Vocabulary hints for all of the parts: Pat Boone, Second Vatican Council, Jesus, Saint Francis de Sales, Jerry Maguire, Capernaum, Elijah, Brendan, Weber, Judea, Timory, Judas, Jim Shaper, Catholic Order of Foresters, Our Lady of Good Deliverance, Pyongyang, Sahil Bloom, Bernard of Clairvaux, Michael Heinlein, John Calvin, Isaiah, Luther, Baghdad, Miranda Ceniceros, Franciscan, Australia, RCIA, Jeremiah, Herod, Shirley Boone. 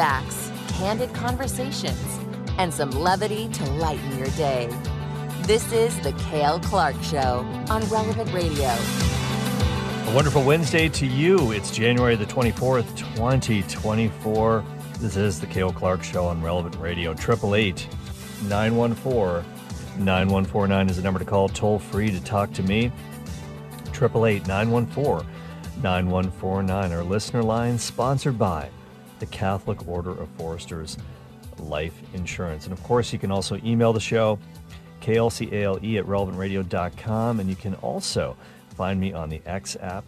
facts, candid conversations, and some levity to lighten your day. This is The Cale Clark Show on Relevant Radio. A wonderful Wednesday to you. It's January the 24th, 2024. This is The Cale Clark Show on Relevant Radio. 888-914-9149 is the number to call toll-free to talk to me. 888-914-9149. Our listener line sponsored by the Catholic Order of Foresters Life Insurance. And of course, you can also email the show, KLCALE@relevantradio.com. And you can also find me on the X app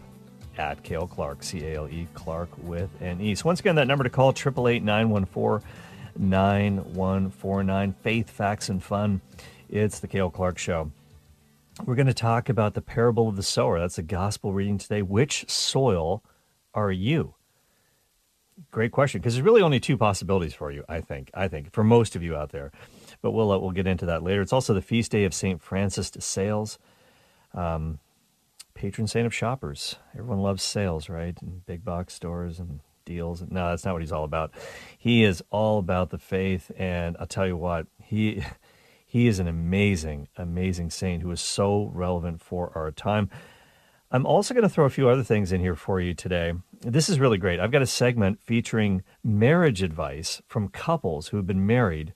at Cale Clark, C-A-L-E, Clark with an E. So once again, that number to call, 888-914-9149. Faith, facts, and fun. It's the Cale Clark Show. We're going to talk about the parable of the sower. That's the gospel reading today. Which soil are you? Great question, because there's really only two possibilities for you, I think, for most of you out there. But we'll get into that later. It's also the feast day of Saint Francis de Sales, patron saint of shoppers. Everyone loves sales, right? And big box stores and deals. No, that's not what he's all about. He is all about the faith, and I'll tell you what, he is an amazing, amazing saint who is so relevant for our time. I'm also going to throw a few other things in here for you today. This is really great. I've got a segment featuring marriage advice from couples who have been married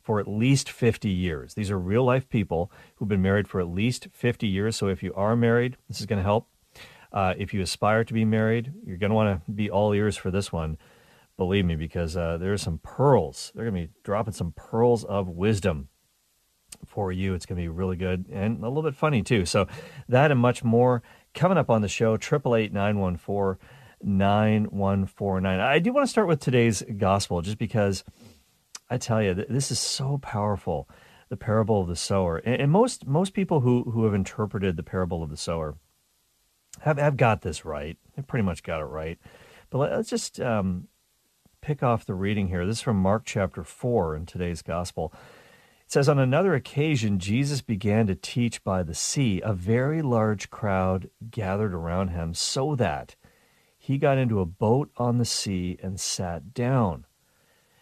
for at least 50 years. These are real-life people who've been married for at least 50 years. So if you are married, this is going to help. If you aspire to be married, you're going to want to be all ears for this one. Believe me, because there are some pearls. They're going to be dropping some pearls of wisdom for you. It's going to be really good and a little bit funny too. So that and much more coming up on the show, 888-914-9149. I do want to start with today's gospel just because I tell you, this is so powerful, the parable of the sower. And most people who have interpreted the parable of the sower have got this right. They pretty much got it right. But let's just pick off the reading here. This is from Mark chapter 4 in today's gospel. It says, on another occasion, Jesus began to teach by the sea. A very large crowd gathered around him so that he got into a boat on the sea and sat down.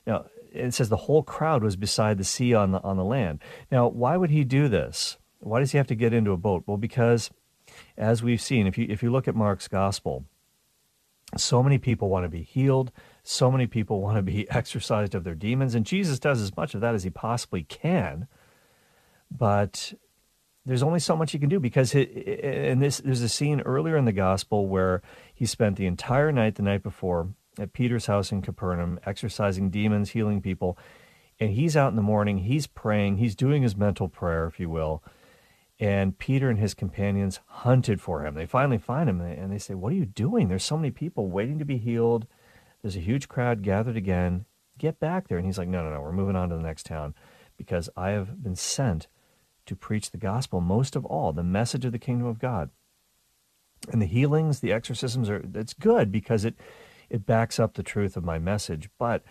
Now, it says the whole crowd was beside the sea on the land. Now, why would he do this? Why does he have to get into a boat? Well, because as we've seen, if you look at Mark's gospel, so many people want to be healed. So many people want to be exorcised of their demons, and Jesus does as much of that as he possibly can. But there's only so much he can do because there's a scene earlier in the gospel where he spent the entire night, the night before, at Peter's house in Capernaum, exorcising demons, healing people. And he's out in the morning, he's praying, he's doing his mental prayer, if you will. And Peter and his companions hunted for him. They finally find him, and they say, what are you doing? There's so many people waiting to be healed. There's a huge crowd gathered again. Get back there. And he's like, no, we're moving on to the next town because I have been sent to preach the gospel, most of all, the message of the kingdom of God. And the healings, the exorcisms, it's good because it backs up the truth of my message. But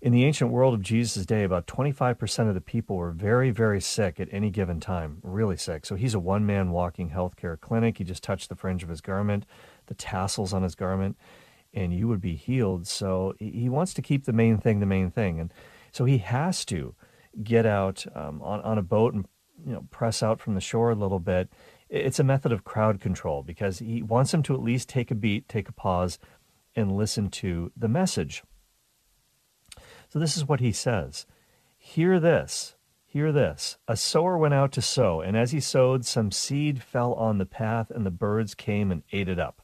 in the ancient world of Jesus' day, about 25% of the people were very, very sick at any given time, really sick. So he's a one-man walking healthcare clinic. He just touched the fringe of his garment, the tassels on his garment, and you would be healed. So he wants to keep the main thing. And so he has to get out on a boat and, press out from the shore a little bit. It's a method of crowd control because he wants them to at least take a beat, take a pause, and listen to the message. So this is what he says. Hear this. A sower went out to sow, and as he sowed, some seed fell on the path, and the birds came and ate it up.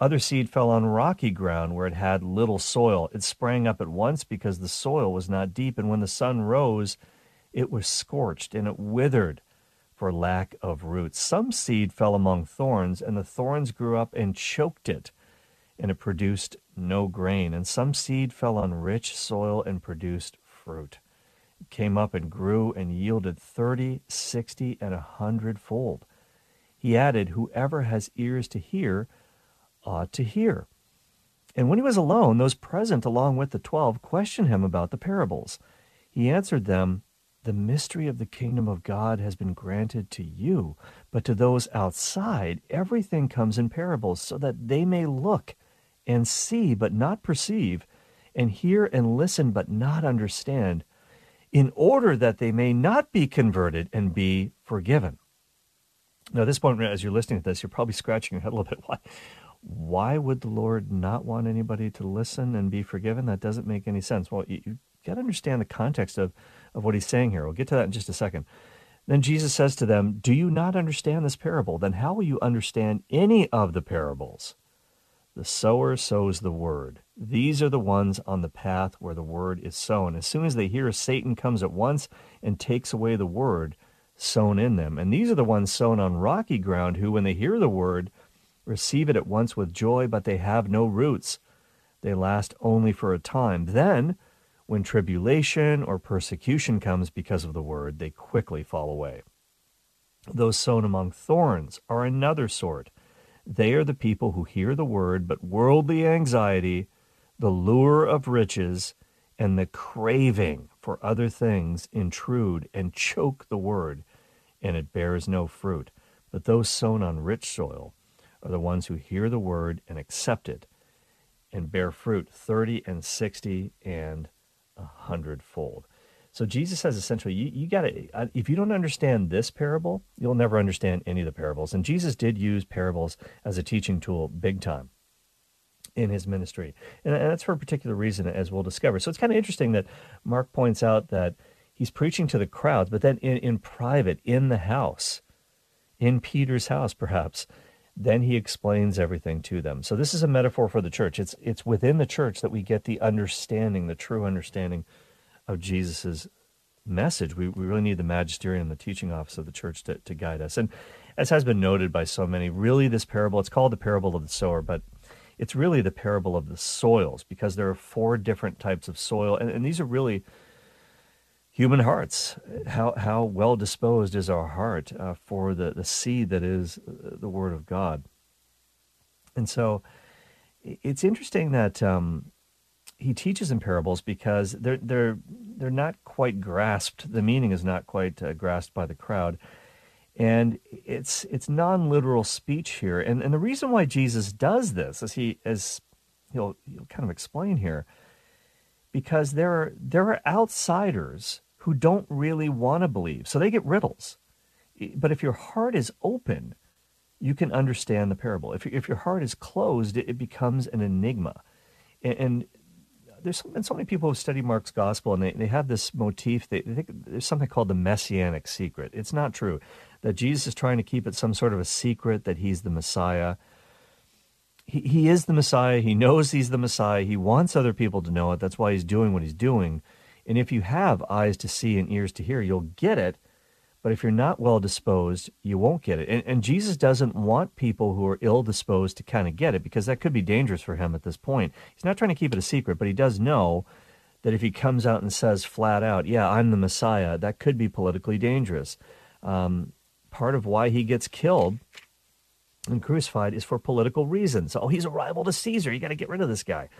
Other seed fell on rocky ground where it had little soil. It sprang up at once because the soil was not deep, and when the sun rose, it was scorched, and it withered for lack of roots. Some seed fell among thorns, and the thorns grew up and choked it, and it produced no grain. And some seed fell on rich soil and produced fruit. It came up and grew and yielded 30, 60, and 100-fold. He added, whoever has ears to hear ought to hear. And when he was alone, those present along with the 12 questioned him about the parables. He answered them, the mystery of the kingdom of God has been granted to you, but to those outside, everything comes in parables so that they may look and see but not perceive, and hear and listen but not understand, in order that they may not be converted and be forgiven. Now, at this point, as you're listening to this, you're probably scratching your head a little bit. Why would the Lord not want anybody to listen and be forgiven? That doesn't make any sense. Well, you've got to understand the context of what he's saying here. We'll get to that in just a second. Then Jesus says to them, "Do you not understand this parable? Then how will you understand any of the parables? The sower sows the word. These are the ones on the path where the word is sown. As soon as they hear, Satan comes at once and takes away the word sown in them. And these are the ones sown on rocky ground who, when they hear the word, receive it at once with joy, but they have no roots. They last only for a time. Then, when tribulation or persecution comes because of the word, they quickly fall away. Those sown among thorns are another sort. They are the people who hear the word, but worldly anxiety, the lure of riches, and the craving for other things intrude and choke the word, and it bears no fruit. But those sown on rich soil are the ones who hear the word and accept it and bear fruit 30 and 60 and 100-fold. So Jesus says essentially, you got to, if you don't understand this parable, you'll never understand any of the parables. And Jesus did use parables as a teaching tool big time in his ministry. And that's for a particular reason, as we'll discover. So it's kind of interesting that Mark points out that he's preaching to the crowds, but then in private, in the house, in Peter's house perhaps, then he explains everything to them. So this is a metaphor for the church. It's within the church that we get the understanding, the true understanding of Jesus's message. We really need the magisterium, the teaching office of the church to guide us. And as has been noted by so many, really this parable, it's called the parable of the sower, but it's really the parable of the soils, because there are four different types of soil. And these are really human hearts. How well disposed is our heart for the seed that is the Word of God? And so it's interesting that he teaches in parables because they're not quite grasped. The meaning is not quite grasped by the crowd, and it's non-literal speech here. And the reason why Jesus does this, as he'll kind of explain here, because there are outsiders who don't really want to believe. So they get riddles. But if your heart is open, you can understand the parable. If your heart is closed, it becomes an enigma. And there's been so many people who study Mark's gospel, and they have this motif. They think there's something called the messianic secret. It's not true that Jesus is trying to keep it some sort of a secret that he's the Messiah. He is the Messiah. He knows he's the Messiah. He wants other people to know it. That's why he's doing what he's doing. And if you have eyes to see and ears to hear, you'll get it. But if you're not well disposed, you won't get it. And Jesus doesn't want people who are ill disposed to kind of get it, because that could be dangerous for him at this point. He's not trying to keep it a secret, but he does know that if he comes out and says flat out, yeah, I'm the Messiah, that could be politically dangerous. Part of why he gets killed and crucified is for political reasons. Oh, he's a rival to Caesar. You got to get rid of this guy.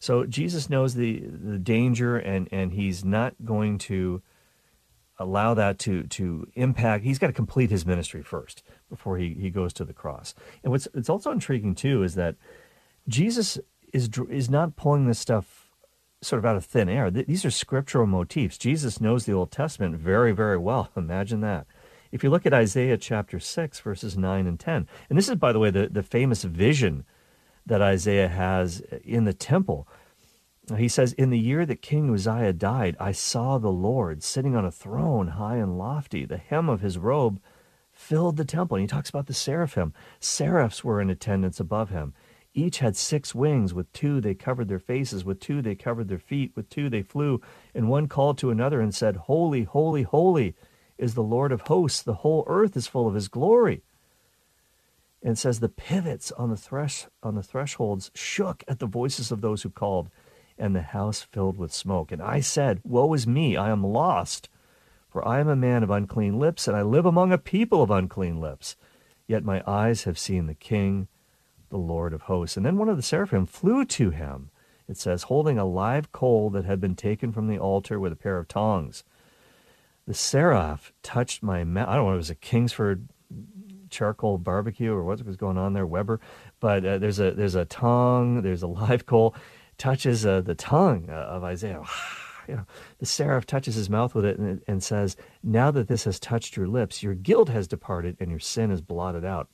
So Jesus knows the danger, and he's not going to allow that to impact. He's got to complete his ministry first before he goes to the cross. And it's also intriguing, too, is that Jesus is not pulling this stuff sort of out of thin air. These are scriptural motifs. Jesus knows the Old Testament very, very well. Imagine that. If you look at Isaiah chapter 6, verses 9 and 10, and this is, by the way, the famous vision that Isaiah has in the temple. He says, "In the year that King Uzziah died, I saw the Lord sitting on a throne high and lofty. The hem of his robe filled the temple." And he talks about the seraphim. Seraphs were in attendance above him. Each had six wings. With two they covered their faces. With two they covered their feet. With two they flew. And one called to another and said, "Holy, holy, holy is the Lord of hosts. The whole earth is full of his glory." And it says the pivots on the thresholds shook at the voices of those who called, and the house filled with smoke. And I said, "Woe is me, I am lost, for I am a man of unclean lips, and I live among a people of unclean lips. Yet my eyes have seen the King, the Lord of hosts." And then one of the seraphim flew to him, it says, holding a live coal that had been taken from the altar with a pair of tongs. The seraph touched my mouth. I don't know if it was a Kingsford charcoal barbecue or what was going on there, Weber. But there's a tongue, there's a live coal. touches the tongue of Isaiah. You know, the seraph touches his mouth with it and says, now that this has touched your lips, your guilt has departed and your sin is blotted out.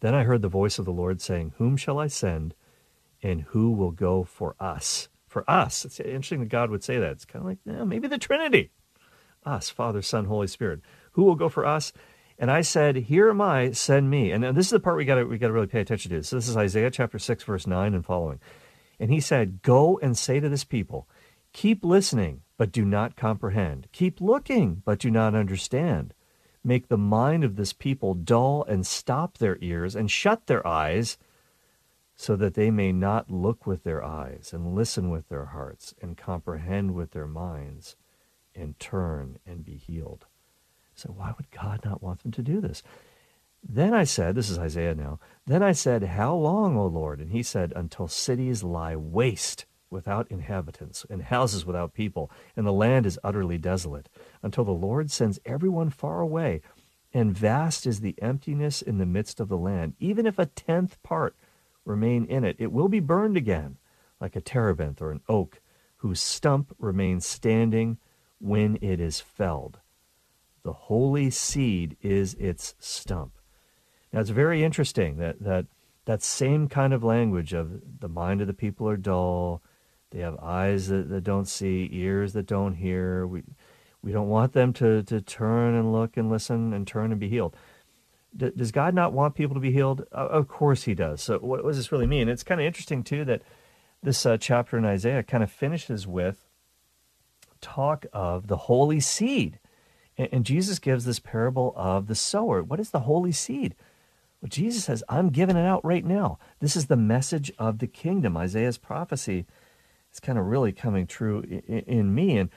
Then I heard the voice of the Lord saying, whom shall I send and who will go for us? For us. It's interesting that God would say that. It's kind of like, no, maybe the Trinity. Us, Father, Son, Holy Spirit. Who will go for us? And I said, here am I, send me. And this is the part we got to really pay attention to. So this is Isaiah chapter 6, verse 9 and following. And he said, go and say to this people, keep listening, but do not comprehend. Keep looking, but do not understand. Make the mind of this people dull and stop their ears and shut their eyes so that they may not look with their eyes and listen with their hearts and comprehend with their minds and turn and be healed. So why would God not want them to do this? Then I said, this is Isaiah now, then I said, how long, O Lord? And he said, until cities lie waste without inhabitants, and houses without people, and the land is utterly desolate, until the Lord sends everyone far away, and vast is the emptiness in the midst of the land. Even if a tenth part remain in it, it will be burned again, like a terebinth or an oak, whose stump remains standing when it is felled. The holy seed is its stump. Now, it's very interesting that same kind of language of the mind of the people are dull. They have eyes that don't see, ears that don't hear. We don't want them to turn and look and listen and turn and be healed. Does God not want people to be healed? Of course he does. So what does this really mean? It's kind of interesting, too, that this chapter in Isaiah kind of finishes with talk of the holy seed. And Jesus gives this parable of the sower. What is the holy seed? Well, Jesus says, I'm giving it out right now. This is the message of the kingdom. Isaiah's prophecy is kind of really coming true in me. And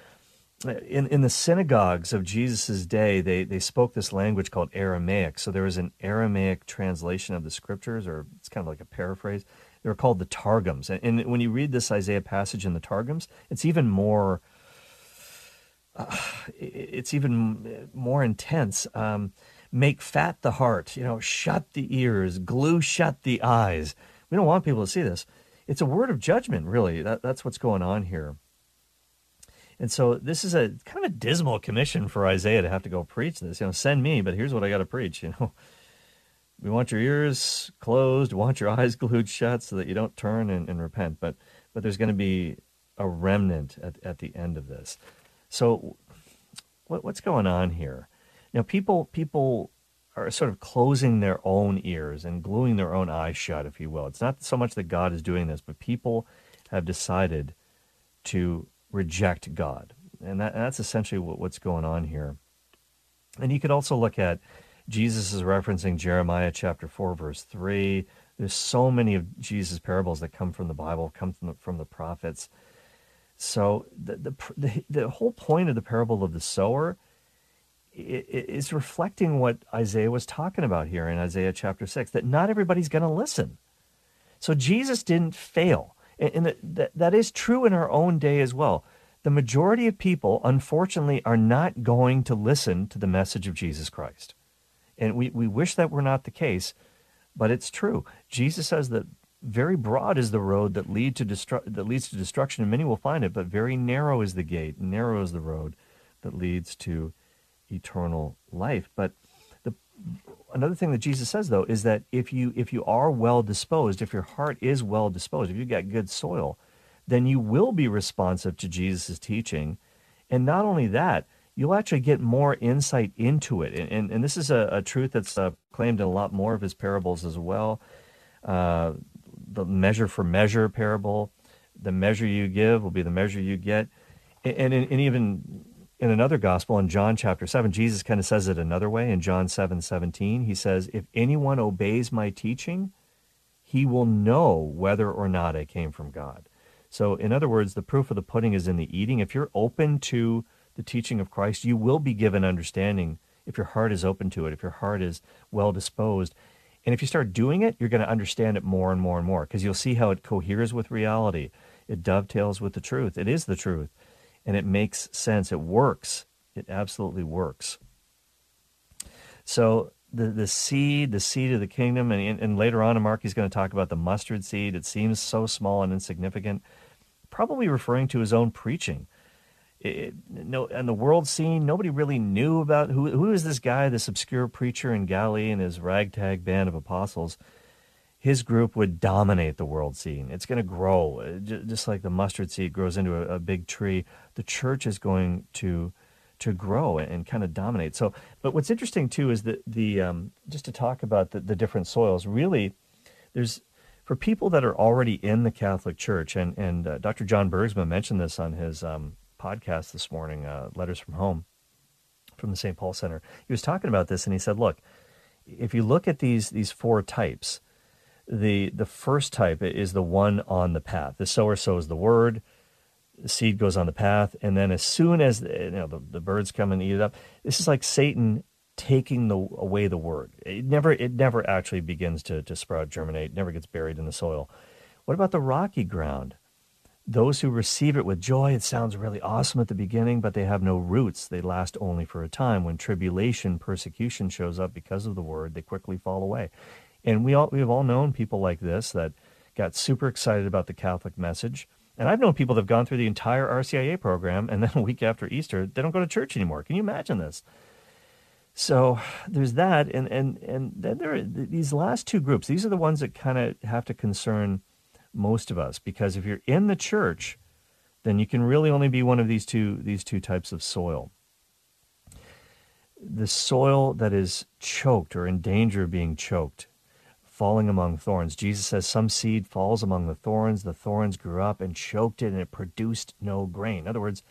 in the synagogues of Jesus' day, they spoke this language called Aramaic. So there was an Aramaic translation of the scriptures, or it's kind of like a paraphrase. They were called the Targums. And when you read this Isaiah passage in the Targums, it's even more intense. Make fat the heart, shut the ears, glue shut the eyes. We don't want people to see this. It's a word of judgment, really. That's what's going on here. And so this is a kind of a dismal commission for Isaiah to have to go preach this. Send me, but here's what I got to preach. We want your ears closed, want your eyes glued shut so that you don't turn and repent. But there's going to be a remnant at the end of this. So what's going on here? Now, people are sort of closing their own ears and gluing their own eyes shut, if you will. It's not so much that God is doing this, but people have decided to reject God. And that's essentially what's going on here. And you could also look at Jesus is referencing Jeremiah chapter 4, verse 3. There's so many of Jesus' parables that come from the Bible, come from the prophets. So the whole point of the parable of the sower is reflecting what Isaiah was talking about here in Isaiah chapter 6, that not everybody's going to listen. So Jesus didn't fail. And that is true in our own day as well. The majority of people, unfortunately, are not going to listen to the message of Jesus Christ. And we wish that were not the case, but it's true. Jesus says that very broad is the road that leads to destruction, and many will find it, but very narrow is the gate, narrow is the road that leads to eternal life. But another thing that Jesus says, though, is that if you are well disposed, if your heart is well disposed, if you've got good soil, then you will be responsive to Jesus' teaching. And not only that, you'll actually get more insight into it. And this is a truth that's claimed in a lot more of his parables as well. The measure for measure parable, the measure you give will be the measure you get. And even in another gospel, in John chapter 7, Jesus kind of says it another way. In John 7:17, he says, if anyone obeys my teaching, he will know whether or not I came from God. So in other words, the proof of the pudding is in the eating. If you're open to the teaching of Christ, you will be given understanding if your heart is open to it, if your heart is well disposed. And if you start doing it, you're going to understand it more and more and more, because you'll see how it coheres with reality. It dovetails with the truth. It is the truth. And it makes sense. It works. It absolutely works. So the seed of the kingdom, and later on in Mark he's going to talk about the mustard seed. It seems so small and insignificant, probably referring to his own preaching. On the world scene, nobody really knew about who is this guy, this obscure preacher in Galilee and his ragtag band of apostles. His group would dominate the world scene. It's going to grow, just like the mustard seed grows into a big tree. The church is going to grow and kind of dominate. So, but what's interesting too is that just to talk about the different soils. Really, there's for people that are already in the Catholic Church, and Dr. John Bergsma mentioned this on his podcast this morning, Letters from Home, from the St. Paul Center. He was talking about this, and he said, look, if you look at these four types, the first type is the one on the path. The sower sows the word, the seed goes on the path, and then as soon as the birds come and eat it up, this is like Satan taking away the word. It never actually begins to sprout, germinate. It never gets buried in the soil. What about the rocky ground? Those who receive it with joy, it sounds really awesome at the beginning, but they have no roots. They last only for a time. When tribulation, persecution shows up because of the word, they quickly fall away. And we've all known people like this that got super excited about the Catholic message. And I've known people that have gone through the entire RCIA program, and then a week after Easter, they don't go to church anymore. Can you imagine this? So there's that, and then there are these last two groups. These are the ones that kind of have to concern most of us, because if you're in the church, then you can really only be one of these two types of soil. The soil that is choked or in danger of being choked, falling among thorns. Jesus says some seed falls among the thorns. The thorns grew up and choked it, and it produced no grain. In other words,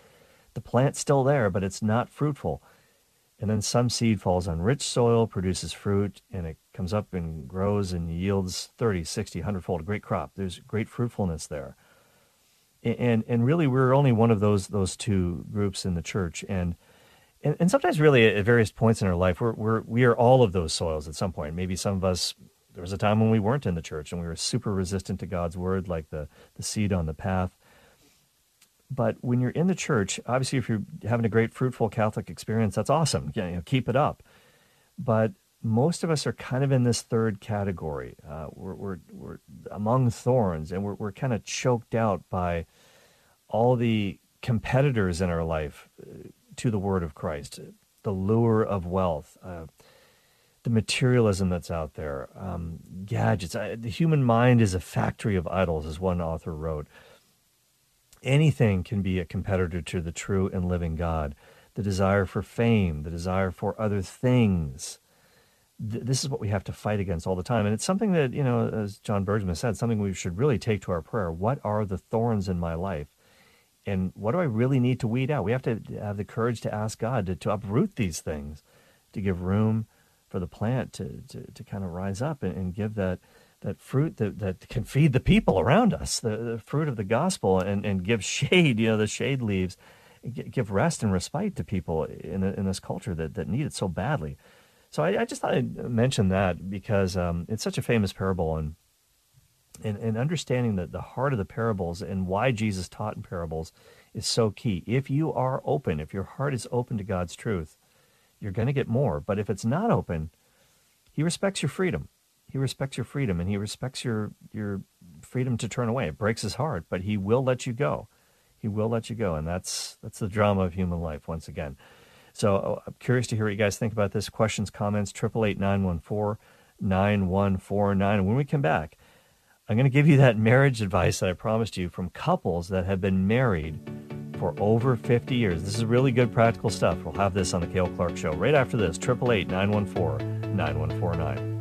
the plant's still there, but it's not fruitful. And then some seed falls on rich soil, produces fruit, and it comes up and grows and yields 30, 60, 100-fold, a great crop. There's great fruitfulness there. And really, we're only one of those two groups in the church. And sometimes really at various points in our life, we are all of those soils at some point. Maybe some of us, there was a time when we weren't in the church and we were super resistant to God's word, like the seed on the path. But when you're in the church, obviously, if you're having a great, fruitful Catholic experience, that's awesome. Keep it up. But most of us are kind of in this third category. We're among thorns, and we're kind of choked out by all the competitors in our life to the word of Christ, the lure of wealth, the materialism that's out there, gadgets. The human mind is a factory of idols, as one author wrote. Anything can be a competitor to the true and living God. The desire for fame, the desire for other things. This is what we have to fight against all the time. And it's something that, as John Bergsma said, something we should really take to our prayer. What are the thorns in my life? And what do I really need to weed out? We have to have the courage to ask God to uproot these things, to give room for the plant to kind of rise up and give that fruit that can feed the people around us, the fruit of the gospel, and give shade, the shade leaves, give rest and respite to people in this culture that need it so badly. So I just thought I'd mention that because it's such a famous parable, and understanding that the heart of the parables and why Jesus taught in parables is so key. If you are open, if your heart is open to God's truth, you're going to get more. But if it's not open, he respects your freedom. He respects your freedom, and he respects your freedom to turn away. It breaks his heart, but he will let you go. He will let you go, and that's the drama of human life once again. So I'm curious to hear what you guys think about this. Questions, comments, 888-914-9149. And when we come back, I'm going to give you that marriage advice that I promised you from couples that have been married for over 50 years. This is really good practical stuff. We'll have this on The Cale Clark Show right after this, 888-914-9149.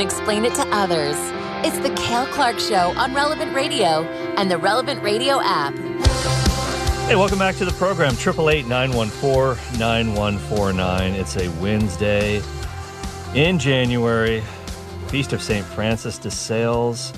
Explain it to others. It's The Cale Clark Show on Relevant Radio and the Relevant Radio app. Hey, welcome back to the program, 888-914-9149. It's a Wednesday in January, Feast of Saint Francis de Sales.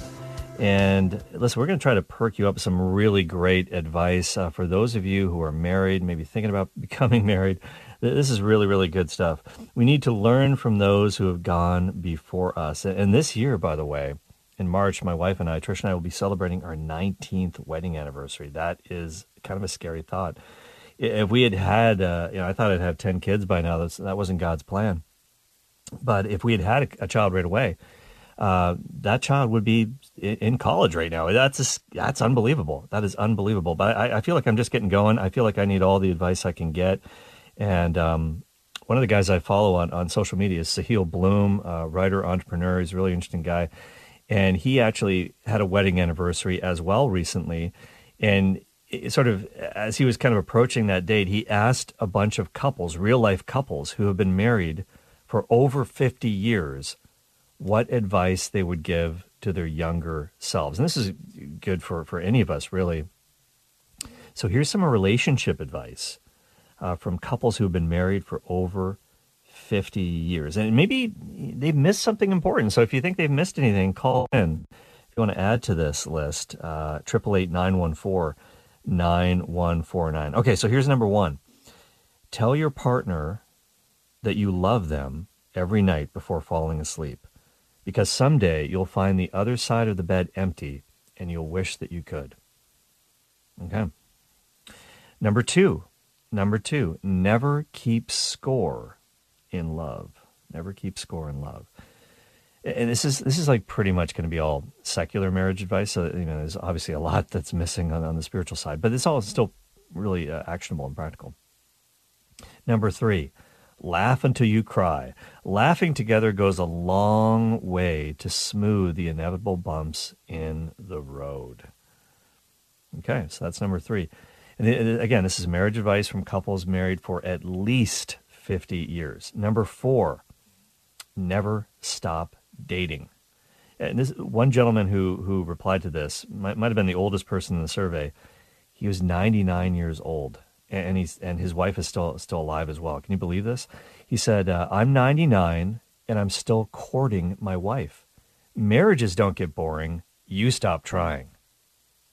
And listen, we're going to try to perk you up with some really great advice for those of you who are married, maybe thinking about becoming married. This is really, really good stuff. We need to learn from those who have gone before us. And this year, by the way, in March, my wife and I, Trish and I, will be celebrating our 19th wedding anniversary. That is kind of a scary thought. If we had had, I thought I'd have 10 kids by now. That wasn't God's plan. But if we had had a child right away, that child would be in college right now. That's unbelievable. That is unbelievable. But I feel like I'm just getting going. I feel like I need all the advice I can get. And one of the guys I follow on social media is Sahil Bloom, writer, entrepreneur. He's a really interesting guy. And he actually had a wedding anniversary as well recently. And it sort of, as he was kind of approaching that date, he asked a bunch of couples, real life couples who have been married for over 50 years, what advice they would give to their younger selves. And this is good for any of us, really. So here's some relationship advice from couples who've been married for over 50 years. And maybe they've missed something important. So if you think they've missed anything, call in. If you want to add to this list, 888-914-9149. Okay, so here's number one. Tell your partner that you love them every night before falling asleep, because someday you'll find the other side of the bed empty and you'll wish that you could. Okay. Number two, never keep score in love. Never keep score in love. And this is like pretty much going to be all secular marriage advice. So, there's obviously a lot that's missing on the spiritual side, but it's all still really actionable and practical. Number three, laugh until you cry. Laughing together goes a long way to smooth the inevitable bumps in the road. Okay, so that's number three. And again, this is marriage advice from couples married for at least 50 years. Number four, never stop dating. And this one gentleman who replied to this might have been the oldest person in the survey. He was 99 years old. And his wife is still alive as well. Can you believe this? He said, I'm 99 and I'm still courting my wife. Marriages don't get boring. You stop trying.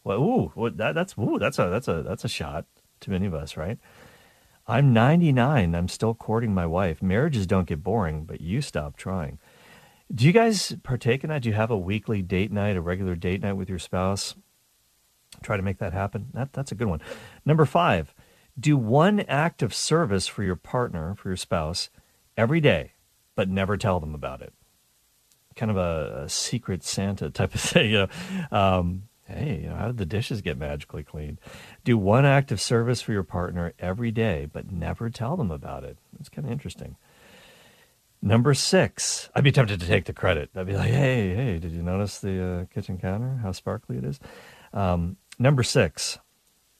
Well, that's a shot to many of us, right? I'm 99. I'm still courting my wife. Marriages don't get boring, but you stop trying. Do you guys partake in that? Do you have a weekly date night, a regular date night with your spouse? Try to make that happen. That's a good one. Number five. Do one act of service for your partner, for your spouse, every day, but never tell them about it. Kind of a secret Santa type of thing. How did the dishes get magically clean? Do one act of service for your partner every day, but never tell them about it. That's kind of interesting. Number six, I'd be tempted to take the credit. I'd be like, hey, did you notice the kitchen counter, how sparkly it is? Number six.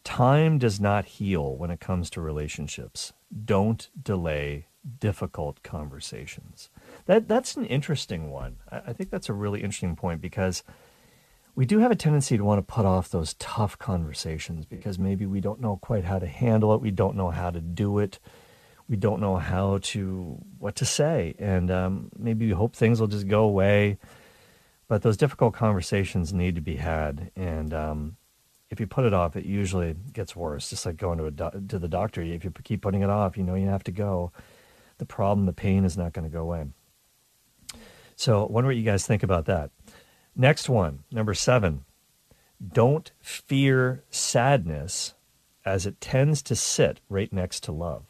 Time does not heal when it comes to relationships. Don't delay difficult conversations. That's an interesting one. I think that's a really interesting point, because we do have a tendency to want to put off those tough conversations because maybe we don't know quite how to handle it. We don't know how to do it. We don't know what to say. And maybe we hope things will just go away. But those difficult conversations need to be had. And if you put it off, it usually gets worse. Just like going to the doctor. If you keep putting it off, you have to go. The problem, the pain is not going to go away. So I wonder what you guys think about that. Next one, number seven. Don't fear sadness, as it tends to sit right next to love.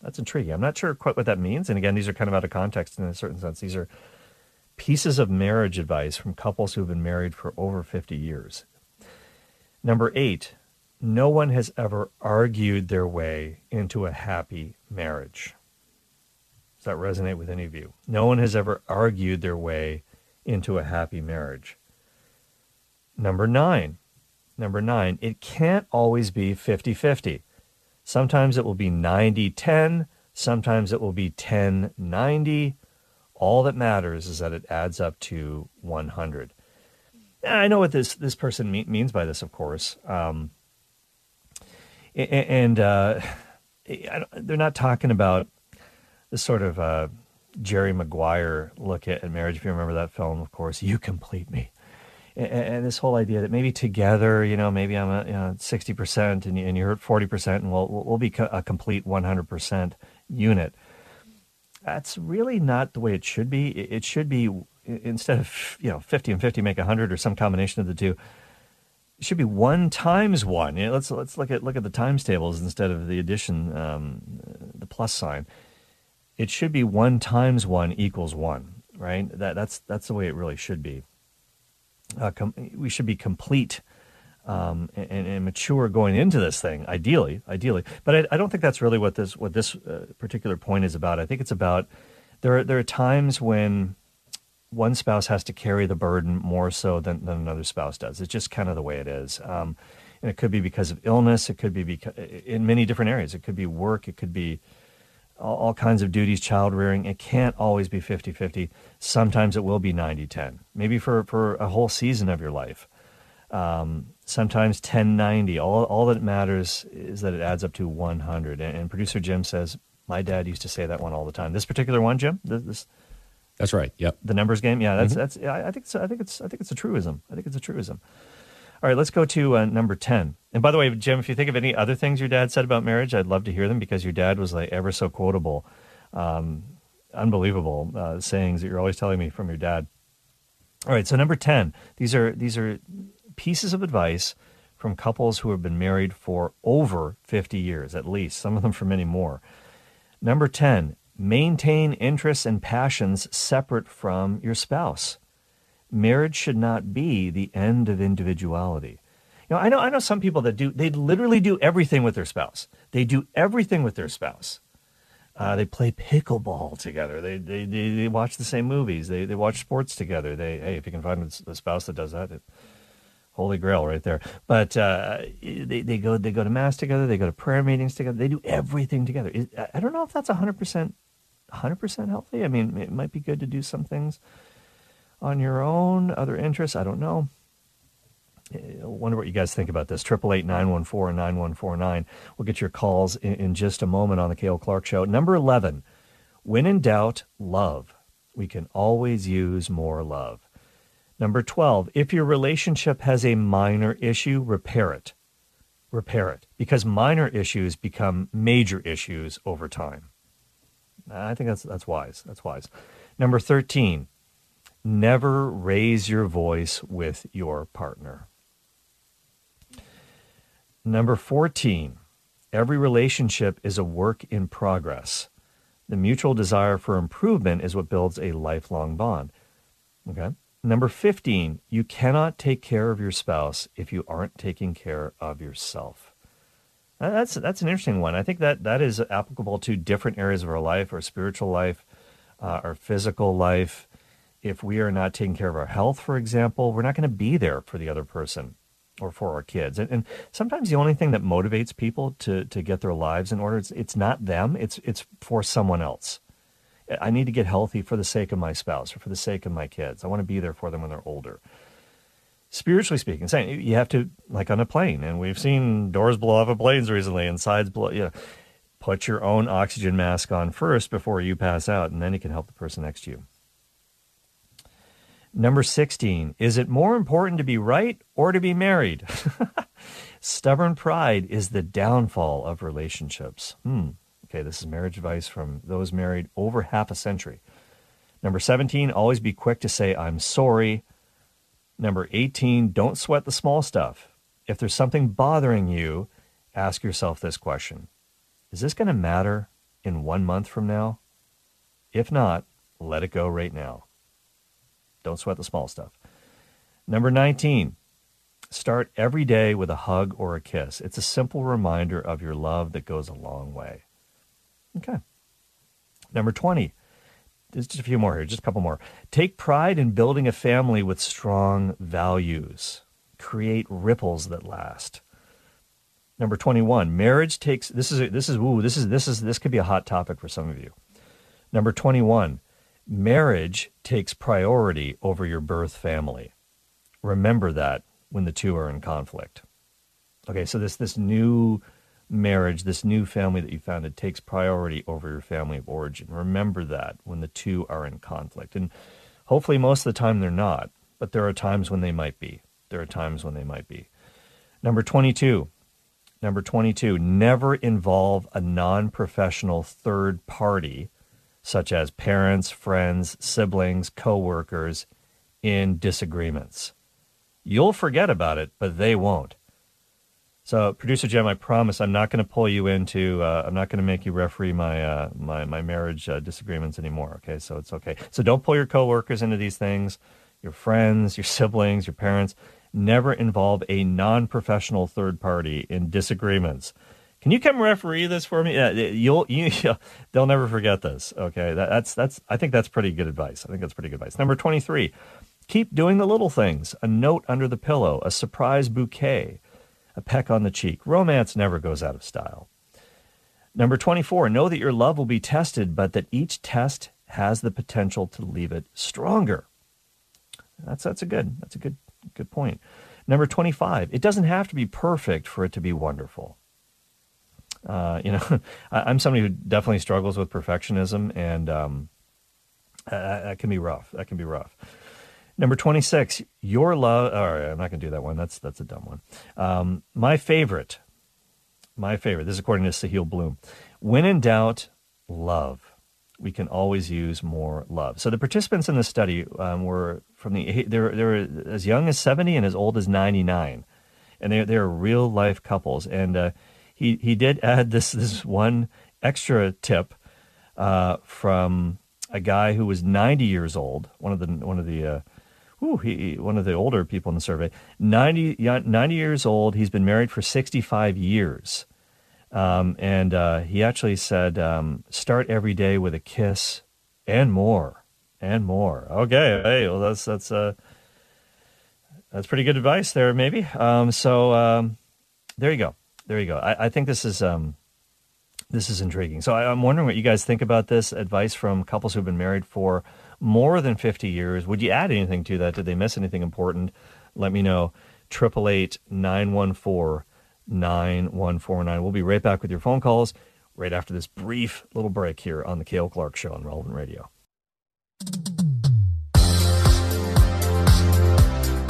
That's intriguing. I'm not sure quite what that means. And again, these are kind of out of context in a certain sense. These are pieces of marriage advice from couples who have been married for over 50 years. Number eight, no one has ever argued their way into a happy marriage. Does that resonate with any of you? No one has ever argued their way into a happy marriage. Number nine, it can't always be 50-50. Sometimes it will be 90-10. Sometimes it will be 10-90. All that matters is that it adds up to 100. I know what this person means by this, of course. They're not talking about this sort of Jerry Maguire look at marriage. If you remember that film, of course, You Complete Me. and this whole idea that maybe together, you know, maybe I'm at 60% and you're at 40%, and we'll be a complete 100% unit. That's really not the way it should be. It should be, instead of 50 and 50 make 100 or some combination of the two, it should be 1 times 1. You know, let's look at the times tables instead of the addition, the plus sign. It should be 1 times 1 equals 1, right? That's the way it really should be. We should be complete and mature going into this thing, ideally. But I don't think that's really what this particular point is about. I think it's about there are times when one spouse has to carry the burden more so than another spouse does. It's just kind of the way it is. And it could be because of illness. It could be in many different areas. It could be work. It could be all kinds of duties, child rearing. It can't always be 50-50. Sometimes it will be 90-10, maybe for a whole season of your life. Sometimes 10-90. All that matters is that it adds up to 100. And producer Jim says, my dad used to say that one all the time. This particular one, Jim? This That's right. Yep. The numbers game. Yeah, that's. I think it's a truism. All right, let's go to number 10. And by the way, Jim, if you think of any other things your dad said about marriage, I'd love to hear them, because your dad was like ever so quotable, unbelievable sayings that you're always telling me from your dad. All right, so number 10. These are pieces of advice from couples who have been married for over 50 years, at least, some of them for many more. Number 10, maintain interests and passions separate from your spouse. Marriage should not be the end of individuality. You know, I know some people that they literally do everything with their spouse. They do everything with their spouse. They play pickleball together. They watch the same movies. They watch sports together. Hey, if you can find a spouse that does that, holy grail right there. But they go to mass together. They go to prayer meetings together. They do everything together. I don't know if that's 100% healthy. I mean, it might be good to do some things on your own, other interests, I don't know. I wonder what you guys think about this. 888-914-9149. We'll get your calls in just a moment on the Cale Clark Show. Number 11, when in doubt, love. We can always use more love. Number 12, if your relationship has a minor issue, repair it. Because minor issues become major issues over time. I think that's wise. Number 13, never raise your voice with your partner. Number 14, every relationship is a work in progress. The mutual desire for improvement is what builds a lifelong bond. Okay. Number 15, you cannot take care of your spouse if you aren't taking care of yourself. Now, that's an interesting one. I think that is applicable to different areas of our life, our spiritual life, our physical life. If we are not taking care of our health, for example, we're not going to be there for the other person or for our kids. And sometimes the only thing that motivates people to get their lives in order, it's not them, it's for someone else. I need to get healthy for the sake of my spouse or for the sake of my kids. I want to be there for them when they're older. Spiritually speaking, saying you have to, like on a plane, and we've seen doors blow off of planes recently and sides blow, put your own oxygen mask on first before you pass out, and then you can help the person next to you. Number 16, is it more important to be right or to be married? Stubborn pride is the downfall of relationships. Okay, this is marriage advice from those married over half a century. Number 17, always be quick to say, I'm sorry. Number 18, don't sweat the small stuff. If there's something bothering you, ask yourself this question. Is this going to matter in 1 month from now? If not, let it go right now. Don't sweat the small stuff. Number 19, start every day with a hug or a kiss. It's a simple reminder of your love that goes a long way. Okay. Number 20, there's just a few more here, just a couple more. Take pride in building a family with strong values. Create ripples that last. Number 21, marriage takes, this could be a hot topic for some of you. Number 21, marriage takes priority over your birth family. Remember that when the two are in conflict. Okay, so this new marriage, this new family that you founded takes priority over your family of origin. Remember that when the two are in conflict. And hopefully most of the time they're not. but there are times when they might be. There are times when they might be. Number 22, never involve a non-professional third party, such as parents, friends, siblings, co-workers, in disagreements. You'll forget about it, but they won't. So, Producer Jim, I promise I'm not going to pull you into, I'm not going to make you referee my my marriage disagreements anymore, okay? So it's okay. So don't pull your coworkers into these things, your friends, your siblings, your parents. Never involve a non-professional third party in disagreements. Can you come referee this for me? Yeah, they'll never forget this, okay? I think that's pretty good advice. Number 23, keep doing the little things. A note under the pillow, a surprise bouquet, a peck on the cheek. Romance never goes out of style. Number 24, know that your love will be tested, but that each test has the potential to leave it stronger. That's a good point. Number 25, it doesn't have to be perfect for it to be wonderful. I'm somebody who definitely struggles with perfectionism, and that can be rough. Number 26, your love... All right, I'm not going to do that one. That's a dumb one. My favorite. This is according to Sahil Bloom. When in doubt, love. We can always use more love. So the participants in this study were from they were as young as 70 and as old as 99, and they are real life couples. And he did add this one extra tip from a guy who was 90 years old. One of the older people in the survey, 90 years old. He's been married for 65 years. He actually said, start every day with a kiss and more. Okay. Hey, well, that's pretty good advice there, maybe. There you go. I think this is intriguing. So I'm wondering what you guys think about this advice from couples who've been married for more than 50 years. Would you add anything to that? Did they miss anything important? Let me know. 888-914-9149. We'll be right back with your phone calls right after this brief little break here on the Cale Clark Show on Relevant Radio.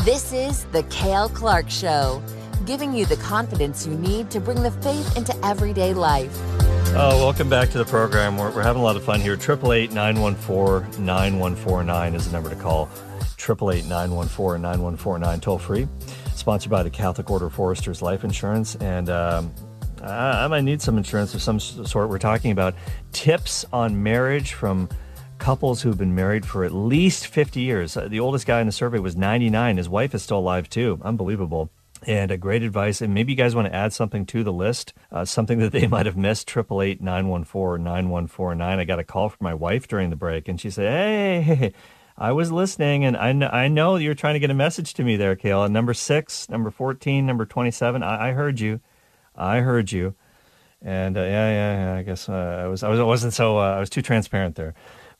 This is the Cale Clark Show, giving you the confidence you need to bring the faith into everyday life. Oh, welcome back to the program. We're having a lot of fun here. 888-914-9149 is the number to call. 888-914-9149, toll free. Sponsored by the Catholic Order of Foresters Life Insurance. And I might need some insurance of some sort. We're talking about tips on marriage from couples who've been married for at least 50 years. The oldest guy in the survey was 99. His wife is still alive, too. Unbelievable. And a great advice. And maybe you guys want to add something to the list, something that they might have missed. 888-914-9149. I got a call from my wife during the break, and she said, hey, I was listening, and I know you're trying to get a message to me there, Cale. And number 6, number 14, number 27. I heard you. And yeah. I guess I was too transparent there.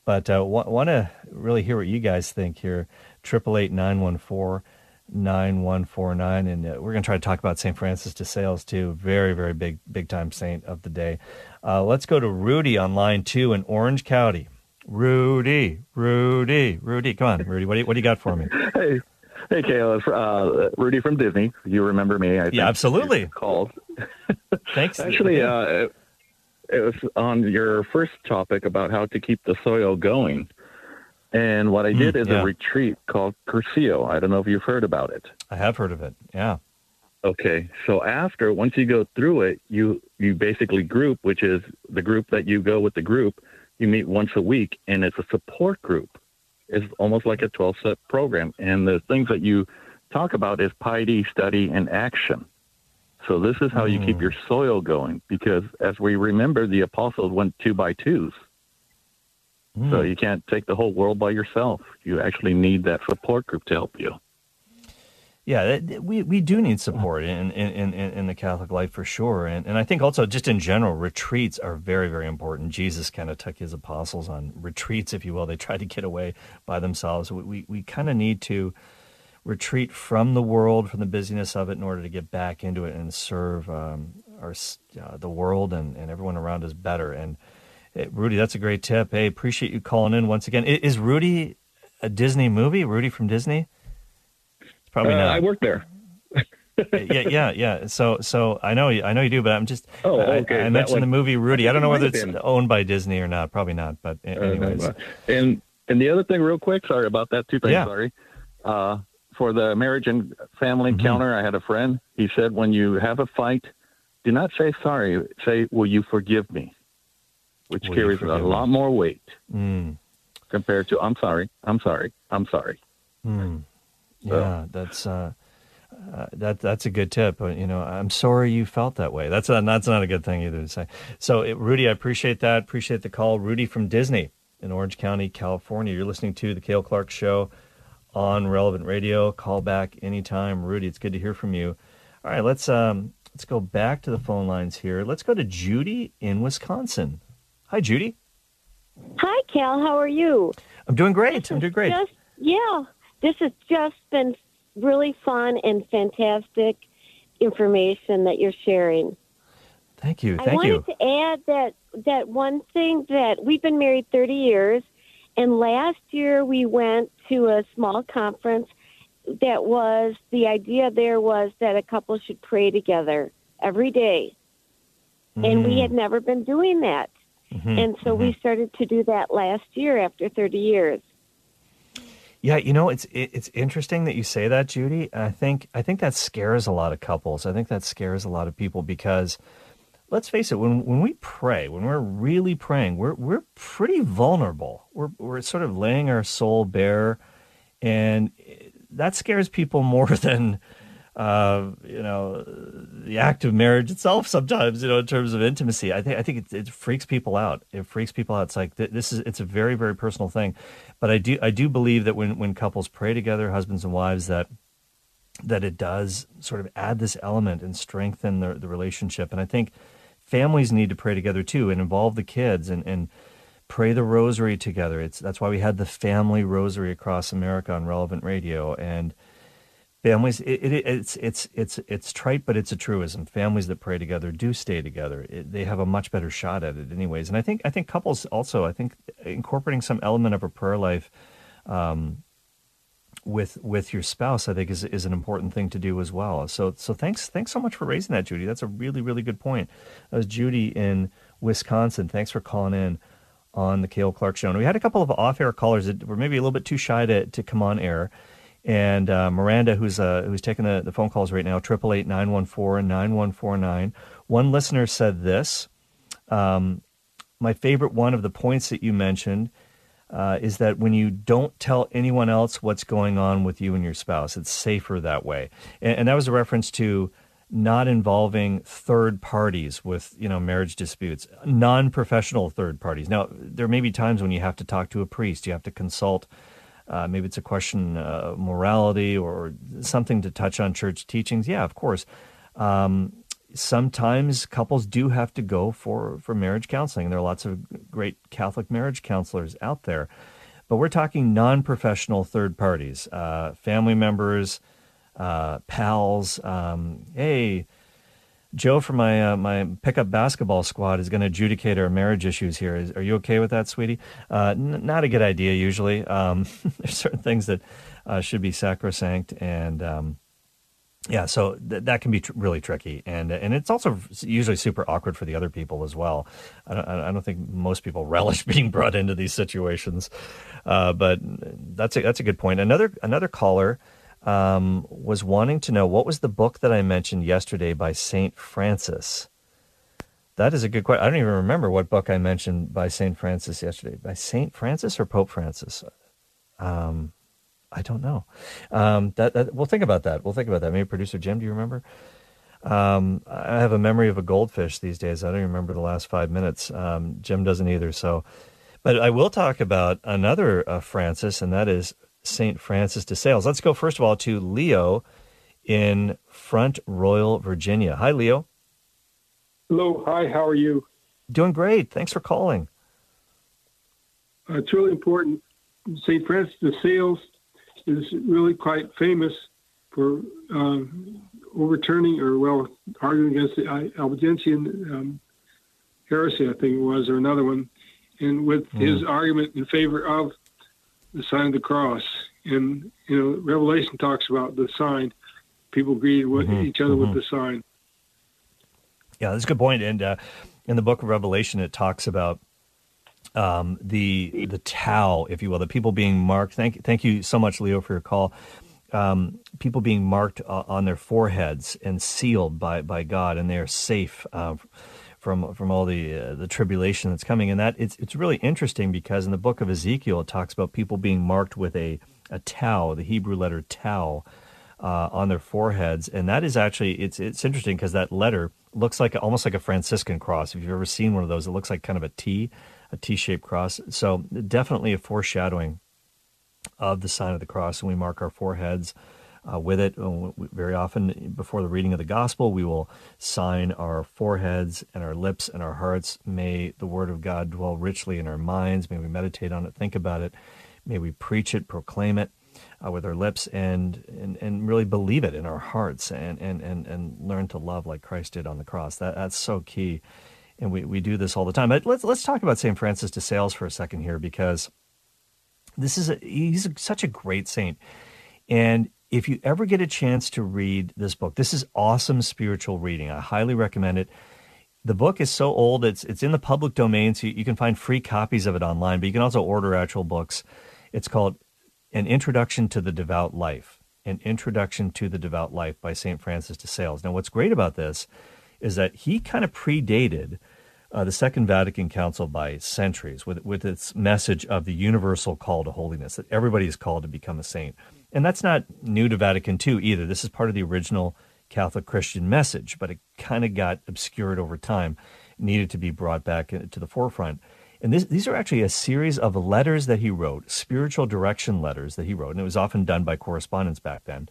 But I want to really hear what you guys think here. 888-914-9149, and we're going to try to talk about Saint Francis de Sales too. Very, very big time saint of the day. Let's go to Rudy on line 2 in Orange County. Rudy, come on, Rudy. What do you got for me? Hey, Cale. Rudy from Disney. You remember me? I think. Yeah, absolutely. Called. Thanks. Actually, it was on your first topic about how to keep the soil going. And what I did is a retreat called Curcio. I don't know if you've heard about it. I have heard of it, yeah. Okay, so after, once you go through it, you basically group, which is the group that you go with the group. You meet once a week, and it's a support group. It's almost like a 12-step program. And the things that you talk about is piety, study, and action. So this is how you keep your soil going, because as we remember, the apostles went 2x2s. So you can't take the whole world by yourself. You actually need that support group to help you. Yeah, we do need support in the Catholic life for sure. And I think also just in general, retreats are very, very important. Jesus kind of took his apostles on retreats, if you will. They tried to get away by themselves. We kind of need to retreat from the world, from the busyness of it, in order to get back into it and serve the world and everyone around us better. And hey, Rudy, that's a great tip. Hey, appreciate you calling in once again. Is Rudy a Disney movie? Rudy from Disney? Probably not. I work there. Yeah. So I know you do, but I'm just. Oh, okay. I mentioned the movie Rudy. I don't know whether it's owned by Disney or not. Probably not. But anyways. And the other thing, real quick. Sorry about that. Two things. Yeah. Sorry. For the marriage and family encounter, I had a friend. He said, when you have a fight, do not say sorry. Say, will you forgive me? Which carries a lot more weight compared to, I'm sorry. Mm. So. Yeah, that's a good tip. You know, I'm sorry you felt that way. That's not a good thing either to say. So, Rudy, I appreciate that. Appreciate the call. Rudy from Disney in Orange County, California. You're listening to The Cale Clark Show on Relevant Radio. Call back anytime. Rudy, it's good to hear from you. All right, let's go back to the phone lines here. Let's go to Judy in Wisconsin. Hi, Judy. Hi, Cal. How are you? I'm doing great. This has just been really fun and fantastic information that you're sharing. Thank you. I wanted to add that one thing that we've been married 30 years, and last year we went to a small conference that was, the idea there was that a couple should pray together every day. And we had never been doing that. And so we started to do that last year after 30 years. Yeah, you know, it's interesting that you say that, Judy. I think that scares a lot of couples. I think that scares a lot of people because, let's face it, when we pray, when we're really praying, we're pretty vulnerable. We're sort of laying our soul bare, and that scares people more than the act of marriage itself sometimes, in terms of intimacy. I think it freaks people out. It's like, it's a very, very personal thing. But I do believe that when couples pray together, husbands and wives, that it does sort of add this element and strengthen the relationship. And I think families need to pray together too, and involve the kids and pray the rosary together. That's why we had the family rosary across America on Relevant Radio. And families, it's trite, but it's a truism. Families that pray together do stay together. They have a much better shot at it, anyways. And I think couples also. I think incorporating some element of a prayer life with your spouse, I think, is an important thing to do as well. So thanks so much for raising that, Judy. That's a really, really good point. That was Judy in Wisconsin. Thanks for calling in on the Cale Clark Show. And we had a couple of off-air callers that were maybe a little bit too shy to come on air. And Miranda, who's taking the phone calls right now, 888-914-9149. One listener said this. My favorite one of the points that you mentioned is that when you don't tell anyone else what's going on with you and your spouse, it's safer that way. And that was a reference to not involving third parties with, marriage disputes, non-professional third parties. Now, there may be times when you have to talk to a priest, you have to consult. Maybe it's a question of morality or something to touch on church teachings. Yeah, of course. Sometimes couples do have to go for marriage counseling. There are lots of great Catholic marriage counselors out there. But we're talking non-professional third parties, family members, pals. Hey, Joe from my pickup basketball squad is going to adjudicate our marriage issues here. Are you okay with that, sweetie? Not a good idea usually. There's certain things that should be sacrosanct, and so that can be really tricky, and it's also usually super awkward for the other people as well. I don't think most people relish being brought into these situations, but that's a good point. Another caller was wanting to know, what was the book that I mentioned yesterday by Saint Francis? That is a good question. I don't even remember what book I mentioned by Saint Francis yesterday. By Saint Francis or Pope Francis? I don't know. We'll think about that. Maybe producer Jim, do you remember? I have a memory of a goldfish these days. I don't remember the last 5 minutes. Jim doesn't either. So, but I will talk about another Francis, and that is Saint Francis de Sales. Let's go first of all to Leo in Front Royal, Virginia. Hi, Leo. Hello. Hi. How are you? Doing great. Thanks for calling. It's really important. Saint Francis de Sales is really quite famous for overturning arguing against the Albigensian heresy, I think it was, or another one, and with his argument in favor of the sign of the cross. And, Revelation talks about the sign. People greeted each other with the sign. Yeah, that's a good point. And in the book of Revelation, it talks about the tau, if you will, the people being marked. Thank you so much, Leo, for your call. People being marked on their foreheads and sealed by God, and they are safe from all the tribulation that's coming. And that it's really interesting because in the book of Ezekiel, it talks about people being marked with a tau, the Hebrew letter tau, on their foreheads. And that is actually, it's interesting because that letter looks like almost like a Franciscan cross. If you've ever seen one of those, it looks like kind of a T-shaped cross. So definitely a foreshadowing of the sign of the cross, and we mark our foreheads with it. Very often before the reading of the gospel, we will sign our foreheads and our lips and our hearts. May the word of God dwell richly in our minds. May we meditate on it, think about it. May we preach it, proclaim it with our lips, and really believe it in our hearts, and learn to love like Christ did on the cross. That's so key, and we do this all the time. But let's talk about Saint Francis de Sales for a second here, because this is he's such a great saint. And if you ever get a chance to read this book, this is awesome spiritual reading. I highly recommend it. The book is so old, it's in the public domain, so you can find free copies of it online, but you can also order actual books. It's called An Introduction to the Devout Life, An Introduction to the Devout Life by St. Francis de Sales. Now, what's great about this is that he kind of predated the Second Vatican Council by centuries with its message of the universal call to holiness, that everybody is called to become a saint. And that's not new to Vatican II either. This is part of the original Catholic Christian message, but it kind of got obscured over time, needed to be brought back to the forefront. And these are actually a series of letters that he wrote, spiritual direction letters that he wrote, and it was often done by correspondence back then,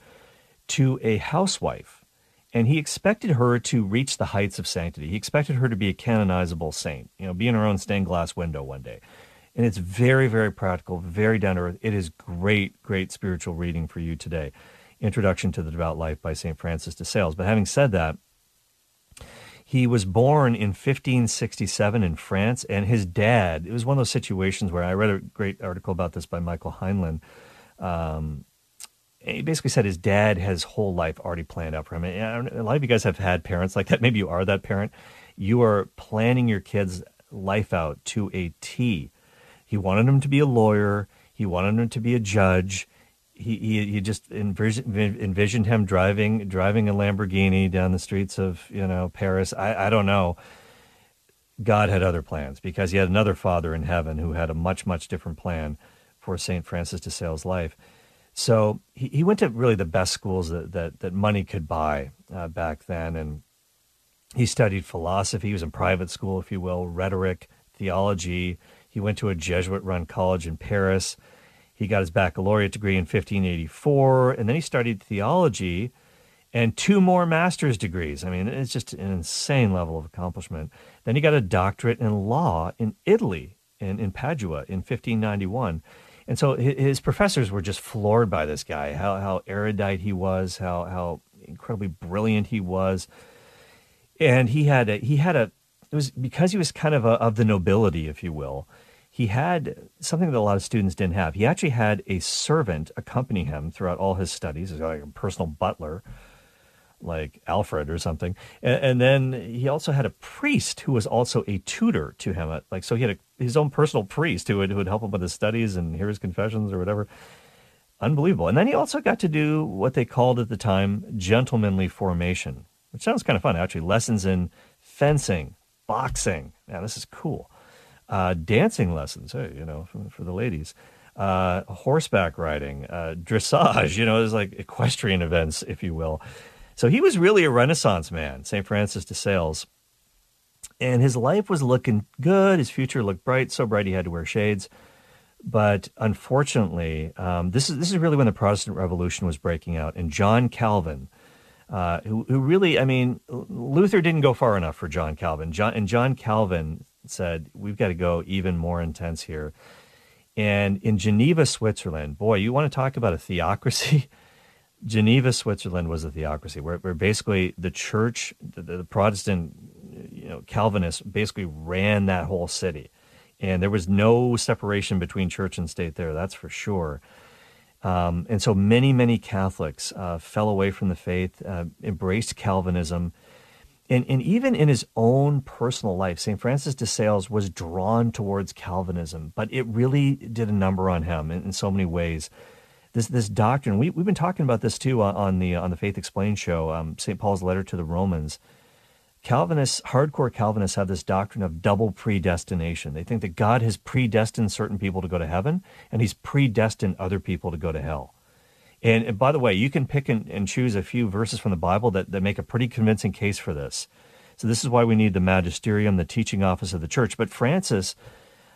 to a housewife. And he expected her to reach the heights of sanctity. He expected her to be a canonizable saint, be in her own stained glass window one day. And it's very, very practical, very down to earth. It is great, great spiritual reading for you today. Introduction to the Devout Life by St. Francis de Sales. But having said that, he was born in 1567 in France, and his dad, it was one of those situations where I read a great article about this by Michael Heinlein. He basically said his dad had his whole life already planned out for him. And a lot of you guys have had parents like that. Maybe you are that parent. You are planning your kid's life out to a T. He wanted him to be a lawyer. He wanted him to be a judge. He just envisioned him driving a Lamborghini down the streets of Paris. I don't know. God had other plans, because he had another father in heaven who had a much, much different plan for St. Francis de Sales' life. So he went to really the best schools that money could buy back then, and he studied philosophy. He was in private school, if you will, rhetoric, theology. He went to a Jesuit-run college in Paris. He got his baccalaureate degree in 1584, and then he studied theology and two more master's degrees. I mean, it's just an insane level of accomplishment. Then he got a doctorate in law in Italy, in Padua in 1591. And so his professors were just floored by this guy, how erudite he was, how incredibly brilliant he was. And it was because he was kind of of the nobility, if you will. He had something that a lot of students didn't have. He actually had a servant accompany him throughout all his studies, like a personal butler, like Alfred or something. And then he also had a priest who was also a tutor to him. Like, so he had his own personal priest who would help him with his studies and hear his confessions or whatever. Unbelievable. And then he also got to do what they called at the time gentlemanly formation, which sounds kind of fun, actually. Lessons in fencing, boxing. Now, this is cool. Dancing lessons, for the ladies, horseback riding, dressage, it was like equestrian events, if you will. So he was really a Renaissance man, St. Francis de Sales. And his life was looking good. His future looked bright, so bright he had to wear shades. But unfortunately, this is really when the Protestant Revolution was breaking out. And John Calvin, who really, Luther didn't go far enough for John Calvin. John Calvin said, we've got to go even more intense here. And in Geneva, Switzerland, boy, you want to talk about a theocracy? Geneva, Switzerland was a theocracy where basically the church, the Protestant, Calvinists basically ran that whole city. And there was no separation between church and state there, that's for sure. And so many Catholics fell away from the faith, embraced Calvinism. And even in his own personal life, St. Francis de Sales was drawn towards Calvinism, but it really did a number on him in so many ways. This doctrine, we've been talking about this too on the Faith Explained show, St. Paul's letter to the Romans. Calvinists, hardcore Calvinists, have this doctrine of double predestination. They think that God has predestined certain people to go to heaven, and he's predestined other people to go to hell. And by the way, you can pick and choose a few verses from the Bible that make a pretty convincing case for this. So this is why we need the magisterium, the teaching office of the church. But Francis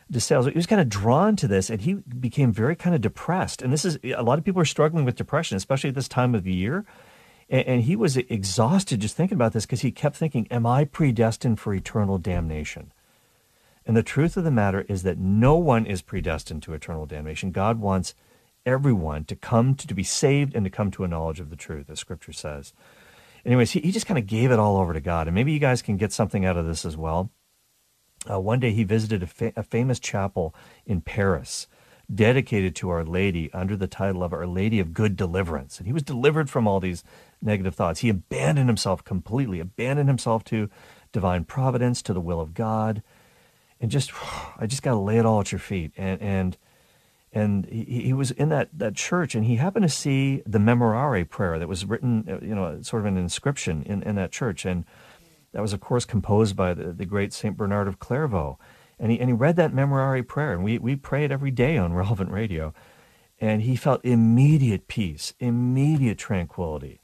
de Sales, he was kind of drawn to this, and he became very kind of depressed. And this is, a lot of people are struggling with depression, especially at this time of the year. And he was exhausted just thinking about this because he kept thinking, am I predestined for eternal damnation? And the truth of the matter is that no one is predestined to eternal damnation. God wants everyone to come to be saved and to come to a knowledge of the truth, as Scripture says. Anyways, he just kind of gave it all over to God. And maybe you guys can get something out of this as well. One day he visited a famous chapel in Paris dedicated to Our Lady under the title of Our Lady of Good Deliverance. And he was delivered from all these negative thoughts. He abandoned himself completely, abandoned himself to divine providence, to the will of God. And I just got to lay it all at your feet. And he was in that church, and he happened to see the Memorare prayer that was written, sort of an inscription in that church. And that was, of course, composed by the great St. Bernard of Clairvaux. And he read that Memorare prayer, and we pray it every day on Relevant Radio. And he felt immediate peace, immediate tranquility.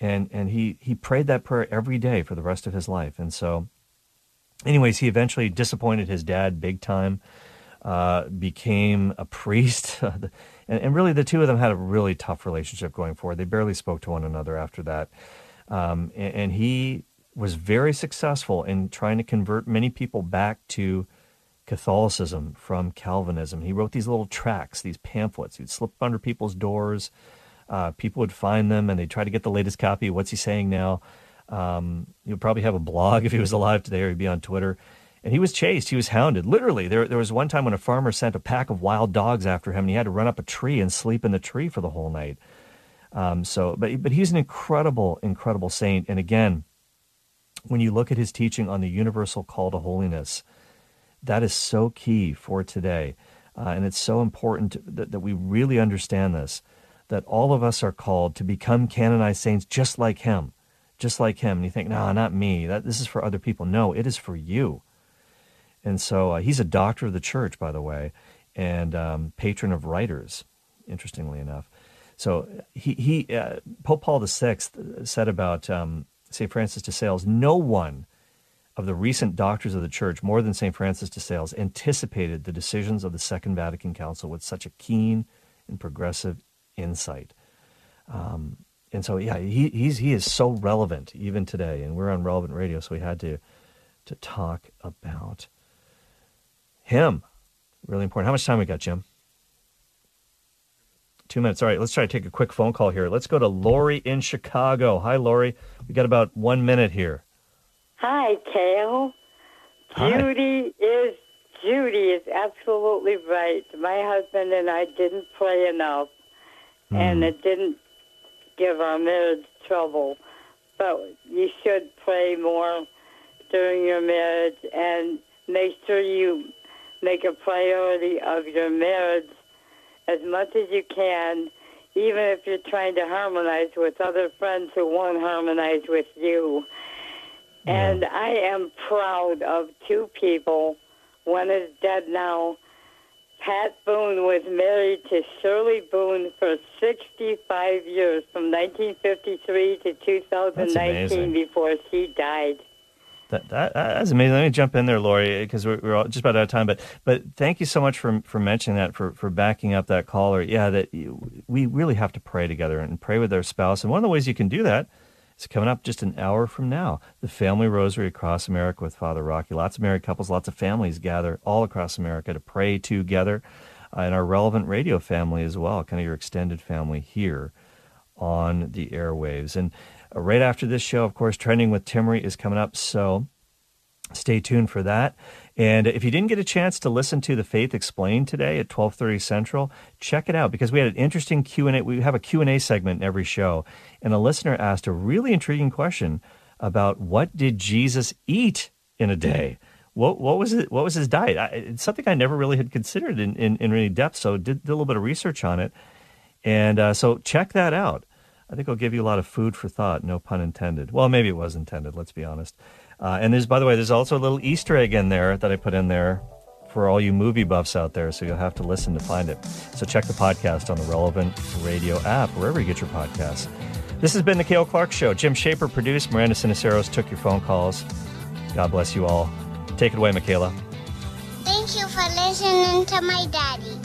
And he prayed that prayer every day for the rest of his life. And so, anyways, he eventually disappointed his dad big time. Became a priest, and really the two of them had a really tough relationship going forward. They barely spoke to one another after that, and he was very successful in trying to convert many people back to Catholicism from Calvinism. He wrote these little tracts, these pamphlets. He'd slip under people's doors. People would find them, and they'd try to get the latest copy of what's he saying now. He'd probably have a blog if he was alive today, or he'd be on Twitter. And he was chased. He was hounded. Literally, there was one time when a farmer sent a pack of wild dogs after him, and he had to run up a tree and sleep in the tree for the whole night. But he's an incredible, incredible saint. And again, when you look at his teaching on the universal call to holiness, that is so key for today. And it's so important that we really understand this, that all of us are called to become canonized saints just like him, just like him. And you think, no, not me. This is for other people. No, it is for you. And so he's a doctor of the church, by the way, and patron of writers, interestingly enough. So he Pope Paul VI said about St. Francis de Sales, no one of the recent doctors of the church, more than St. Francis de Sales, anticipated the decisions of the Second Vatican Council with such a keen and progressive insight. And so, yeah, he is so relevant even today, and we're on Relevant Radio, so we had to talk about him. Really important. How much time we got, Jim? 2 minutes. All right, let's try to take a quick phone call here. Let's go to Lori in Chicago. Hi, Lori. We got about 1 minute here. Hi, Cale. Hi. Judy is absolutely right. My husband and I didn't pray enough, and it didn't give our marriage trouble. But you should pray more during your marriage, and make sure you make a priority of your marriage as much as you can, even if you're trying to harmonize with other friends who won't harmonize with you. Yeah. And I am proud of two people. One is dead now. Pat Boone was married to Shirley Boone for 65 years, from 1953 to 2019, before she died. That's amazing. Let me jump in there, Lori, because we're just about out of time. But thank you so much for mentioning that, for backing up that caller. Yeah, we really have to pray together and pray with our spouse. And one of the ways you can do that is coming up just an hour from now, the Family Rosary Across America with Father Rocky. Lots of married couples, lots of families gather all across America to pray together, and our Relevant Radio family as well, kind of your extended family here on the airwaves. And right after this show, of course, Trending with Timory is coming up. So Stay tuned for that. And if you didn't get a chance to listen to The Faith Explained today at 12:30 Central, check it out, because we had an interesting Q&A. We have a Q&A segment in every show, and a listener asked a really intriguing question about what did Jesus eat in a day? What was his diet? It's something I never really had considered in any depth, so did a little bit of research on it. And so check that out. I think it'll give you a lot of food for thought, no pun intended. Well, maybe it was intended, let's be honest. And there's, by the way, there's also a little Easter egg in there that I put in there for all you movie buffs out there, so you'll have to listen to find it. So check the podcast on the Relevant Radio app, wherever you get your podcasts. This has been The Cale Clark Show. Jim Shaper produced. Miranda Ceniceros took your phone calls. God bless you all. Take it away, Michaela. Thank you for listening to my daddy.